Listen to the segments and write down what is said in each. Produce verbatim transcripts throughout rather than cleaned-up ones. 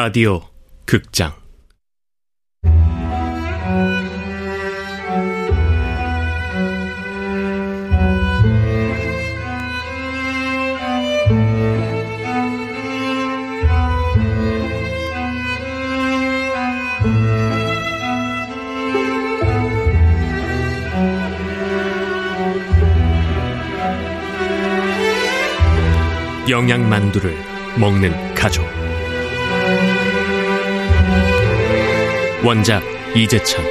라디오 극장 영양만두를 먹는 가족. 원작 이재찬,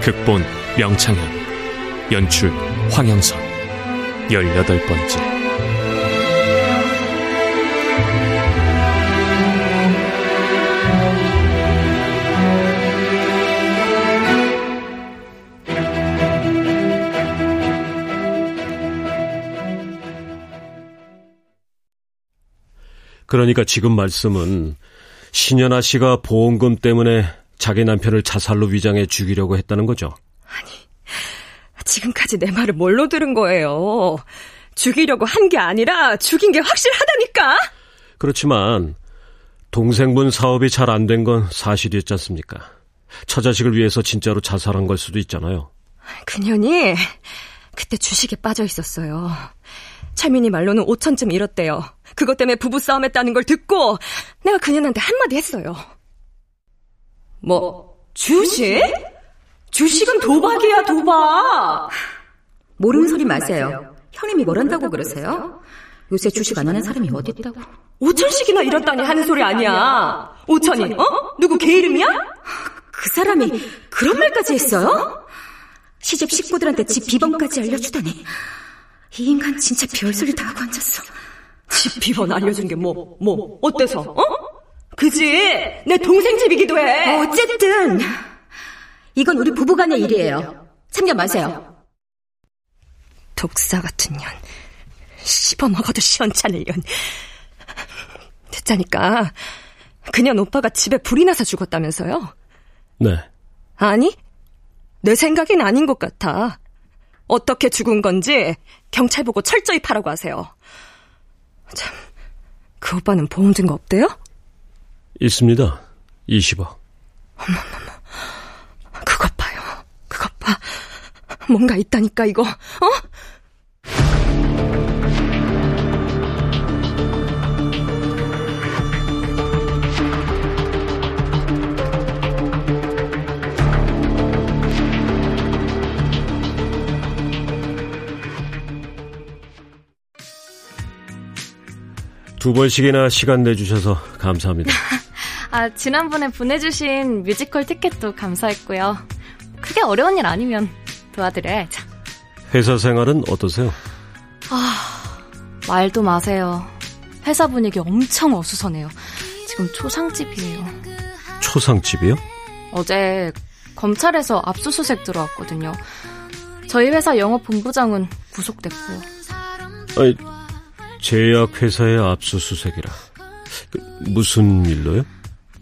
극본 명창현, 연출 황영선. 열여덟 번째. 그러니까 지금 말씀은 신현아 씨가 보험금 때문에 자기 남편을 자살로 위장해 죽이려고 했다는 거죠? 아니, 지금까지 내 말을 뭘로 들은 거예요? 죽이려고 한 게 아니라 죽인 게 확실하다니까? 그렇지만 동생분 사업이 잘 안 된 건 사실이었지 않습니까? 처자식을 위해서 진짜로 자살한 걸 수도 있잖아요. 그년이 그때 주식에 빠져 있었어요. 철민이 말로는 오천쯤 잃었대요. 그것 때문에 부부싸움했다는 걸 듣고 내가 그녀한테 한마디 했어요. 뭐, 주식? 주식은 도박이야, 도박. 모르는 소리 마세요. 형님이 뭘 한다고 그러세요? 요새 주식 안 하는 사람이 어디 있다고. 오천씩이나 잃었다니 하는 소리 아니야. 오천이, 어? 누구 걔 이름이야? 그 사람이 그런 말까지 했어요? 시집 식구들한테 집 비번까지 알려주다니. 이 인간 진짜 별소리 다 하고 앉았어. 집 비번 알려준 게 뭐, 뭐, 어때서, 어? 그지? 내 동생 집이기도 해. 어쨌든 이건 우리 부부간의 일이에요. 참견 마세요. 독사 같은 년, 씹어먹어도 시원찮을 년. 듣자니까 그년 오빠가 집에 불이 나서 죽었다면서요? 네. 아니, 내 생각엔 아닌 것 같아. 어떻게 죽은 건지 경찰 보고 철저히 파라고 하세요. 참, 그 오빠는 보험 증거 없대요? 있습니다. 이십억. 어머머머, 그것 봐요. 그것 봐. 뭔가 있다니까 이거. 어? 두 번씩이나 시간 내주셔서 감사합니다. 아, 지난번에 보내주신 뮤지컬 티켓도 감사했고요. 크게 어려운 일 아니면 도와드려야죠. 회사 생활은 어떠세요? 아, 말도 마세요. 회사 분위기 엄청 어수선해요. 지금 초상집이에요. 초상집이요? 어제 검찰에서 압수수색 들어왔거든요. 저희 회사 영업본부장은 구속됐고요. 아니, 제약회사의 압수수색이라. 무슨 일로요?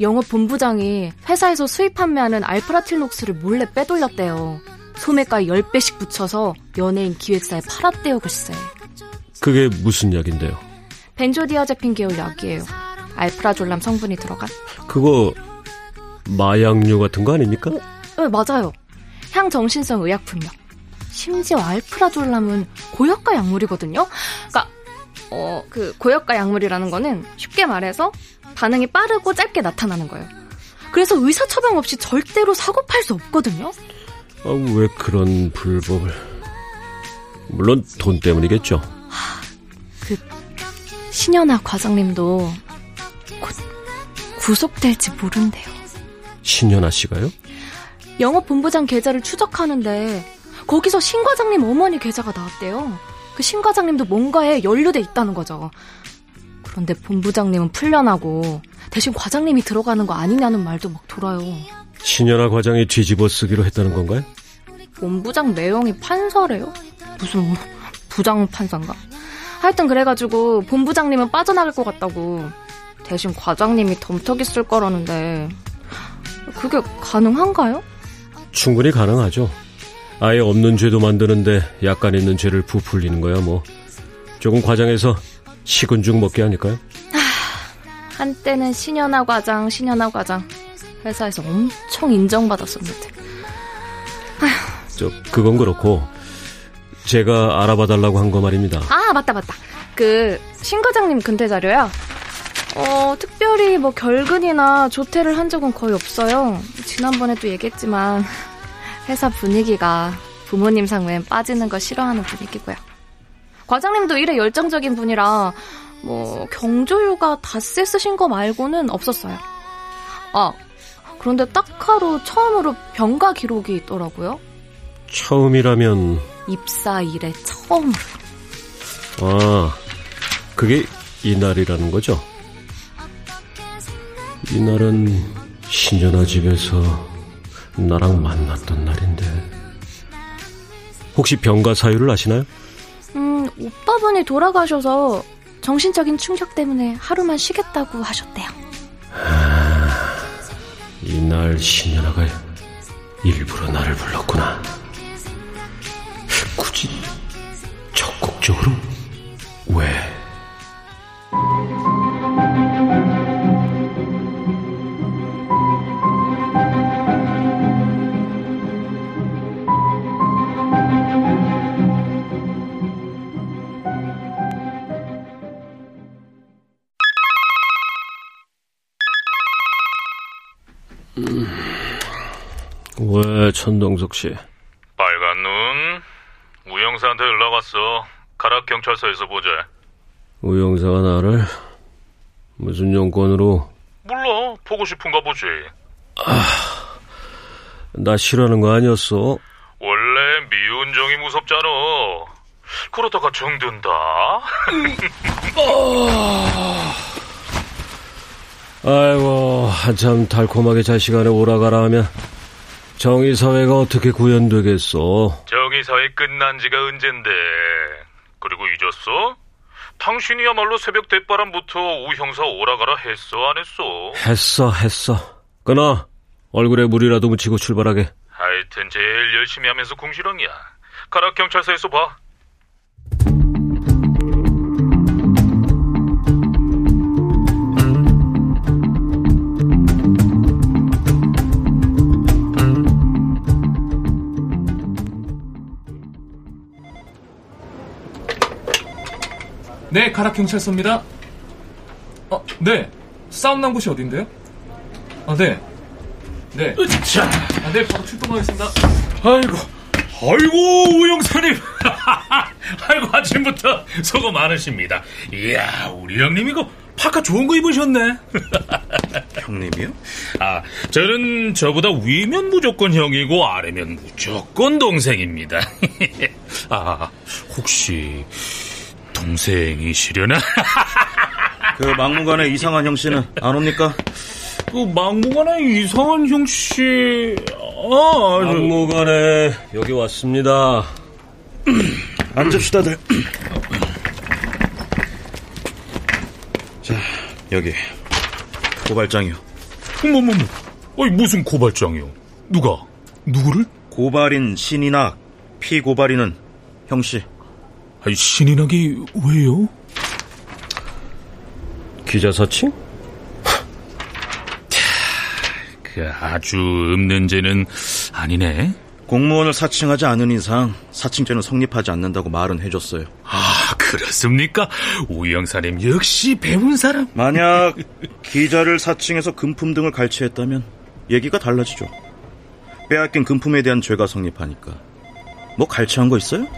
영업본부장이 회사에서 수입 판매하는 알프라틸록스를 몰래 빼돌렸대요. 소매가 열 배씩 붙여서 연예인 기획사에 팔았대요. 글쎄, 그게 무슨 약인데요? 벤조디아제핀 계열 약이에요. 알프라졸람 성분이 들어간. 그거 마약류 같은 거 아닙니까? 어, 네, 맞아요. 향정신성 의약품약. 심지어 알프라졸람은 고효과 약물이거든요. 그러니까 어, 그 고효과 약물이라는 거는 쉽게 말해서 반응이 빠르고 짧게 나타나는 거예요. 그래서 의사 처방 없이 절대로 사고 팔 수 없거든요. 아, 왜 그런 불법을? 물론 돈 때문이겠죠. 하, 그 신현아 과장님도 곧 구속될지 모른대요. 신현아 씨가요? 영업본부장 계좌를 추적하는데 거기서 신 과장님 어머니 계좌가 나왔대요. 그 신 과장님도 뭔가에 연루돼 있다는 거죠. 그런데 본부장님은 풀려나고 대신 과장님이 들어가는 거 아니냐는 말도 막 돌아요. 신현아 과장이 뒤집어 쓰기로 했다는 건가요? 본부장 내용이 판사래요? 무슨 부장 판사인가? 하여튼 그래가지고 본부장님은 빠져나갈 것 같다고, 대신 과장님이 덤터기 쓸 거라는데 그게 가능한가요? 충분히 가능하죠. 아예 없는 죄도 만드는데 약간 있는 죄를 부풀리는 거야 뭐. 조금 과장해서 식은 죽 먹게 하니까요. 아, 한때는 신현아 과장, 신현아 과장 회사에서 엄청 인정받았었는데. 아휴. 저 그건 그렇고 제가 알아봐달라고 한 거 말입니다. 아 맞다 맞다. 그 신 과장님 근태 자료요. 어 특별히 뭐 결근이나 조퇴를 한 적은 거의 없어요. 지난번에도 얘기했지만 회사 분위기가 부모님 상외엔 빠지는 걸 싫어하는 분위기고요. 과장님도 일에 열정적인 분이라 뭐 경조휴가 닷새 쓰신 거 말고는 없었어요. 아 그런데 딱 하루 처음으로 병가 기록이 있더라고요. 처음이라면 입사 이래 처음으로. 아 그게 이날이라는 거죠? 이날은 신현아 집에서 나랑 만났던 날인데 혹시 병가 사유를 아시나요? 음 오빠분이 돌아가셔서 정신적인 충격 때문에 하루만 쉬겠다고 하셨대요. 아, 이날 신현아가 일부러 나를 불렀구나. 굳이 적극적으로 왜? 음, 왜 천동석 씨? 빨간 눈? 우영사한테 연락 왔어. 가락 경찰서에서 보자. 우영사가 나를 무슨 용건으로? 몰라. 보고 싶은가 보지. 아, 나 싫어하는 거 아니었어? 원래 미운 정이 무섭잖아. 그러다가 정든다. 아이고 한참 달콤하게 잘 시간에 오라가라 하면 정의사회가 어떻게 구현되겠어. 정의사회 끝난 지가 언젠데. 그리고 잊었어? 당신이야말로 새벽 대바람부터 우 형사 오라가라 했어 안 했어? 했어 했어. 끊어. 얼굴에 물이라도 묻히고 출발하게. 하여튼 제일 열심히 하면서 궁시렁이야. 가락 경찰서에서 봐. 네, 가락경찰서입니다. 아, 네. 싸움 난 곳이 어딘데요? 아, 네. 네. 으차. 아, 네, 바로 출동하겠습니다. 아이고, 아이고, 우영사님. 아이고, 아침부터 수고 많으십니다. 이야, 우리 형님 이거 파카 좋은 거 입으셨네. 형님이요? 아, 저는 저보다 위면 무조건 형이고 아래면 무조건 동생입니다. 아, 혹시... 동생이시려나? 그 막무가내 이상한 형씨는 안 옵니까? 그 막무가내 이상한 형씨... 아, 막무가내 저... 여기 왔습니다. 앉읍시다들. 자, 여기 고발장이요. 어머머머, 아니 무슨 고발장이요? 누가? 누구를? 고발인 신인학, 피고발인은 형씨. 아니, 신인학이 왜요? 기자 사칭? 그 아주 없는 죄는 아니네. 공무원을 사칭하지 않은 이상 사칭죄는 성립하지 않는다고 말은 해줬어요. 아, 그렇습니까? 우 형사님 역시 배운 사람. 만약 기자를 사칭해서 금품 등을 갈취했다면 얘기가 달라지죠. 빼앗긴 금품에 대한 죄가 성립하니까. 뭐 갈취한 거 있어요?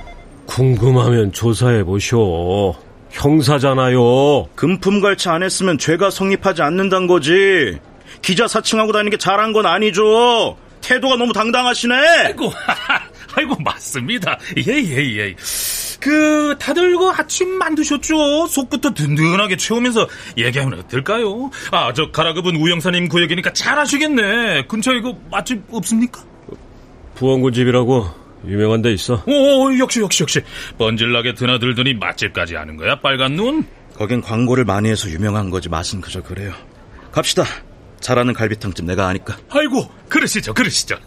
궁금하면 조사해보쇼. 형사잖아요. 금품갈취 안 했으면 죄가 성립하지 않는단 거지. 기자 사칭하고 다니는 게 잘한 건 아니죠. 태도가 너무 당당하시네. 아이고, 아이고 맞습니다. 예예예. 예, 예. 그 다들 그 아침 만드셨죠? 속부터 든든하게 채우면서 얘기하면 어떨까요? 아, 저 가락업은 우 형사님 그 얘기니까 잘 아시겠네. 근처에 그 맛집 없습니까? 부원군 집이라고. 유명한 데 있어. 오, 역시 역시 역시. 번질나게 드나들더니 맛집까지 아는 거야, 빨간 눈? 거긴 광고를 많이 해서 유명한 거지 맛은 그저 그래요. 갑시다. 잘하는 갈비탕집 내가 아니까. 아이고, 그러시죠 그러시죠.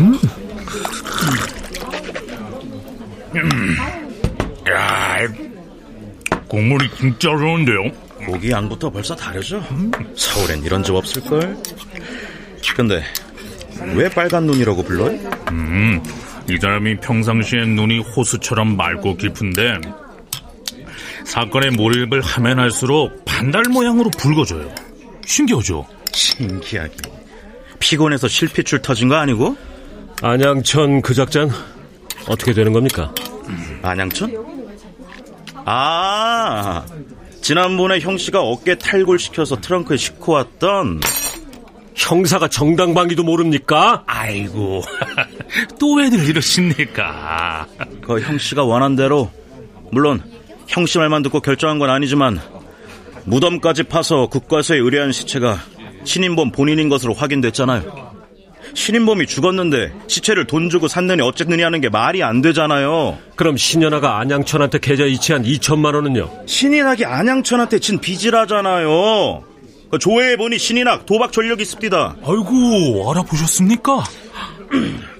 음. 음. 야, 국물이 진짜 좋은데요. 고기 양부터 벌써 다르죠. 음. 서울엔 이런 집 없을걸. 근데 왜 빨간 눈이라고 불러요? 음, 이 사람이 평상시엔 눈이 호수처럼 맑고 깊은데 사건에 몰입을 하면 할수록 반달 모양으로 붉어져요. 신기하죠? 신기하게. 피곤해서 실핏줄 터진 거 아니고? 안양천 그 작전 어떻게 되는 겁니까? 음, 안양천? 아, 지난번에 형씨가 어깨 탈골시켜서 트렁크에 싣고 왔던 형사가 정당방위도 모릅니까? 아이고, 또 왜들 이러십니까? 그 형씨가 원한 대로, 물론 형씨 말만 듣고 결정한 건 아니지만 무덤까지 파서 국과수에 의뢰한 시체가 신인범 본인인 것으로 확인됐잖아요. 신인범이 죽었는데 시체를 돈 주고 샀느냐 어쨌느냐 하는 게 말이 안 되잖아요. 그럼 신현아가 안양천한테 계좌 이체한 이천만 원은요? 신인학이 안양천한테 진 빚이라잖아요. 조회해보니 신인학 도박 전력이 있습니다. 아이고, 알아보셨습니까?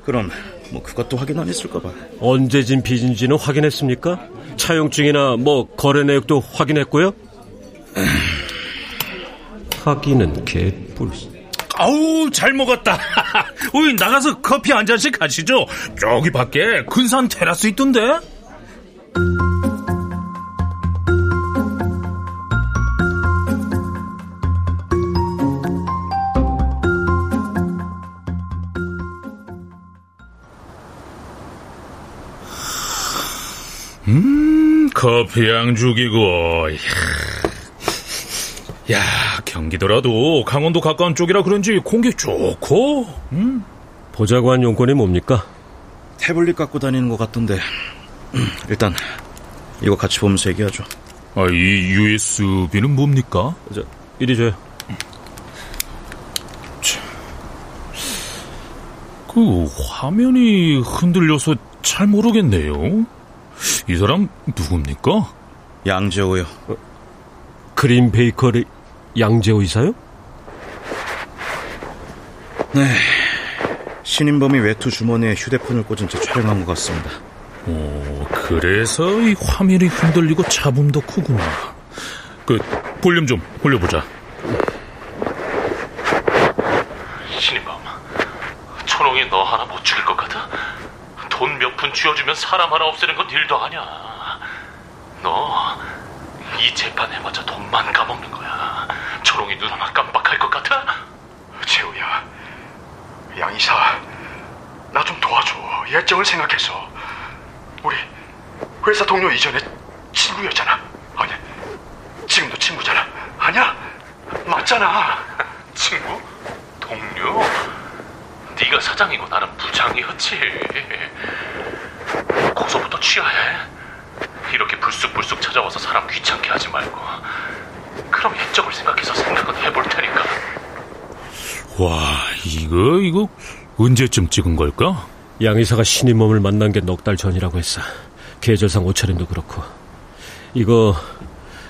그럼 뭐 그것도 확인 안 했을까 봐. 언제 진 빚인지는 확인했습니까? 차용증이나 뭐 거래 내역도 확인했고요? 확인은 개뿔. 아우, 잘 먹었다. 우리 나가서 커피 한 잔씩 가시죠. 저기 밖에 근사한 테라스 있던데. 음, 커피향 죽이고. 야, 경기도라도 강원도 가까운 쪽이라 그런지 공기 좋고. 음? 보자고 한 용건이 뭡니까? 태블릿 갖고 다니는 것 같던데, 일단 이거 같이 보면서 얘기하죠. 아, 이 유에스비는 뭡니까? 저, 이리 줘요. 그 화면이 흔들려서 잘 모르겠네요. 이 사람 누굽니까? 양재호요. 어, 크림 베이커리 양재호 이사요? 네, 신인범이 외투 주머니에 휴대폰을 꽂은 채 촬영한 것 같습니다. 오, 그래서 이 화면이 흔들리고 잡음도 크구나. 그 볼륨 좀 올려보자. 신인범, 초롱이 너 하나 못 죽일 것 같아? 돈 몇 푼 쥐어주면 사람 하나 없애는 건 일도 아니야. 너 이 재판해봤자 돈만 까먹는 거야. 초롱이 눈 하나 깜빡할 것 같아? 재우야, 양이사, 나 좀 도와줘. 예정을 생각해서. 우리 회사 동료 이전에 친구였잖아. 아니, 지금도 친구잖아. 아니야? 맞잖아. 친구? 동료? 네가 사장이고 나는 부장이었지. 거기서부터 취하해. 이렇게 불쑥불쑥 찾아와서 사람 귀찮게 하지 말고. 그럼 예적을 생각해서 생각은 해볼 테니까. 와, 이거 이거 언제쯤 찍은 걸까? 양 이사가 신인범을 만난 게 넉 달 전이라고 했어. 계절상 옷차림도 그렇고. 이거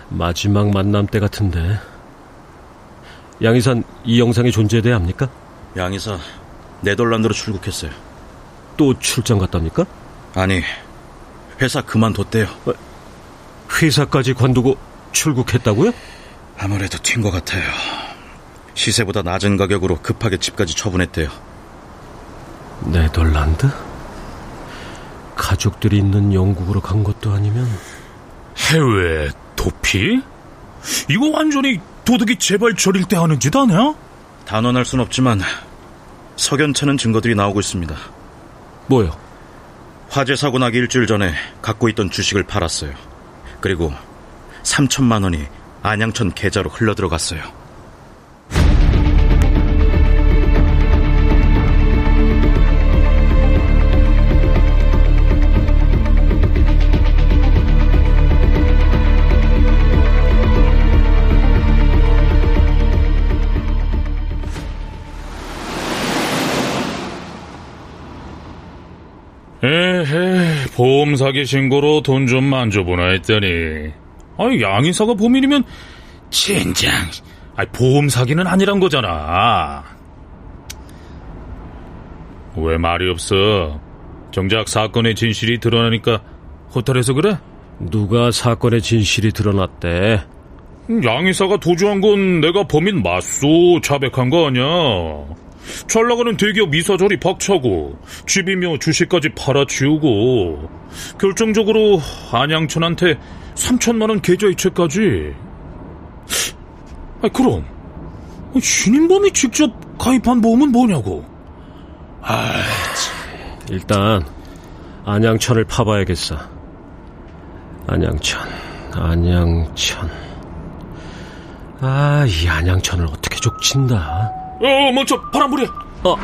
마지막 만남 때 같은데. 양 이사는 이 영상이 존재돼야 합니까? 양 이사 네덜란드로 출국했어요. 또 출장 갔답니까? 아니, 회사 그만뒀대요. 회사까지 관두고 출국했다고요? 아무래도 튄 것 같아요. 시세보다 낮은 가격으로 급하게 집까지 처분했대요. 네덜란드? 가족들이 있는 영국으로 간 것도 아니면. 해외 도피? 이거 완전히 도둑이 재벌 저릴 때 하는 짓 아니야? 단언할 순 없지만 석연찮은 증거들이 나오고 있습니다. 뭐요? 화재 사고 나기 일주일 전에 갖고 있던 주식을 팔았어요. 그리고 삼천만 원이 안양천 계좌로 흘러들어갔어요. 에헤, 보험 사기 신고로 돈 좀 만져보나 했더니, 아니, 양의사가 범인이면 진장, 아니, 보험 사기는 아니란 거잖아. 왜 말이 없어? 정작 사건의 진실이 드러나니까 허탈해서 그래? 누가 사건의 진실이 드러났대? 양 이사가 도주한 건 내가 범인 맞소 자백한 거 아니야. 잘 나가는 대기업 이사자리 박차고 집이며 주식까지 팔아치우고 결정적으로 안양천한테 삼천만 원 계좌이체까지. 아, 그럼 신인범이 직접 가입한 보험은 뭐냐고. 아, 일단 안양천을 파봐야겠어. 안양천, 안양천. 아, 이 안양천을 어떻게 족친다. 어, 멈춰, 바람불이야. 어, 어.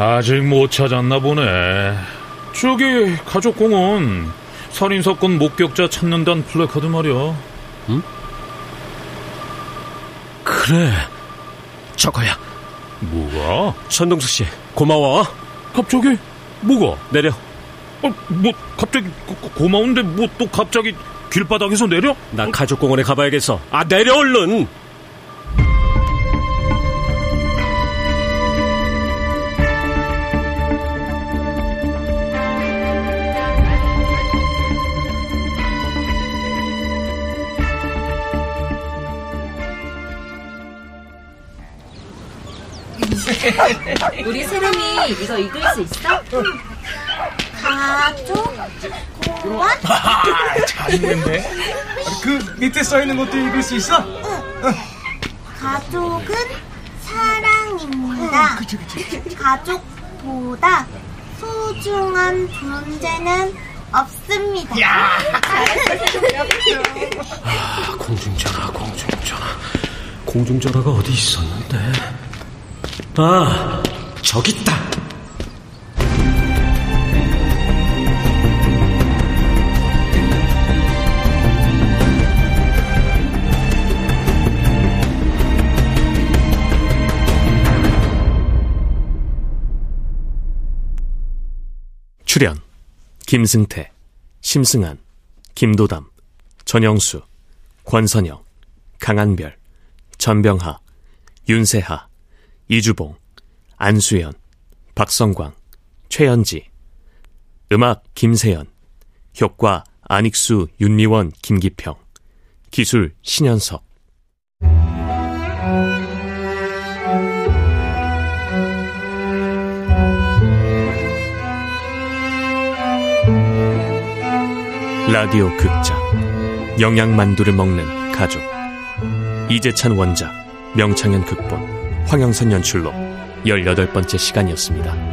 아직 못 찾았나 보네. 저기 가족공원 살인사건 목격자 찾는단 플래카드 말이야. 응? 그래, 저거야. 뭐가? 전동숙 씨, 고마워. 갑자기? 뭐가? 내려. 어, 뭐 갑자기 고, 고마운데 뭐 또 갑자기 길바닥에서 내려? 나 가족공원에 가봐야겠어. 아, 내려 얼른. 우리 세롬이 이거 이길 수 있어? 가족공원? 아, 잘 읽는데? 그 밑에 써있는 것도 읽을 수 있어? 응. 가족은 사랑입니다. 응, 그치, 그치. 가족보다 소중한 존재는 없습니다. 야, 아, 공중전화, 공중전화. 공중전화가 어디 있었는데? 아, 저기 있다. 출연 김승태, 심승한, 김도담, 전영수, 권선영, 강한별, 전병하, 윤세하, 이주봉, 안수연, 박성광, 최현지. 음악 김세연, 효과 안익수, 윤미원, 김기평, 기술 신현석. 라디오 극장 영양만두를 먹는 가족. 이재찬 원작, 명창현 극본, 황영선 연출로 열여덟 번째 시간이었습니다.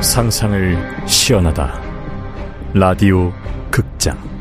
상상을 시연하다. 라디오 극장.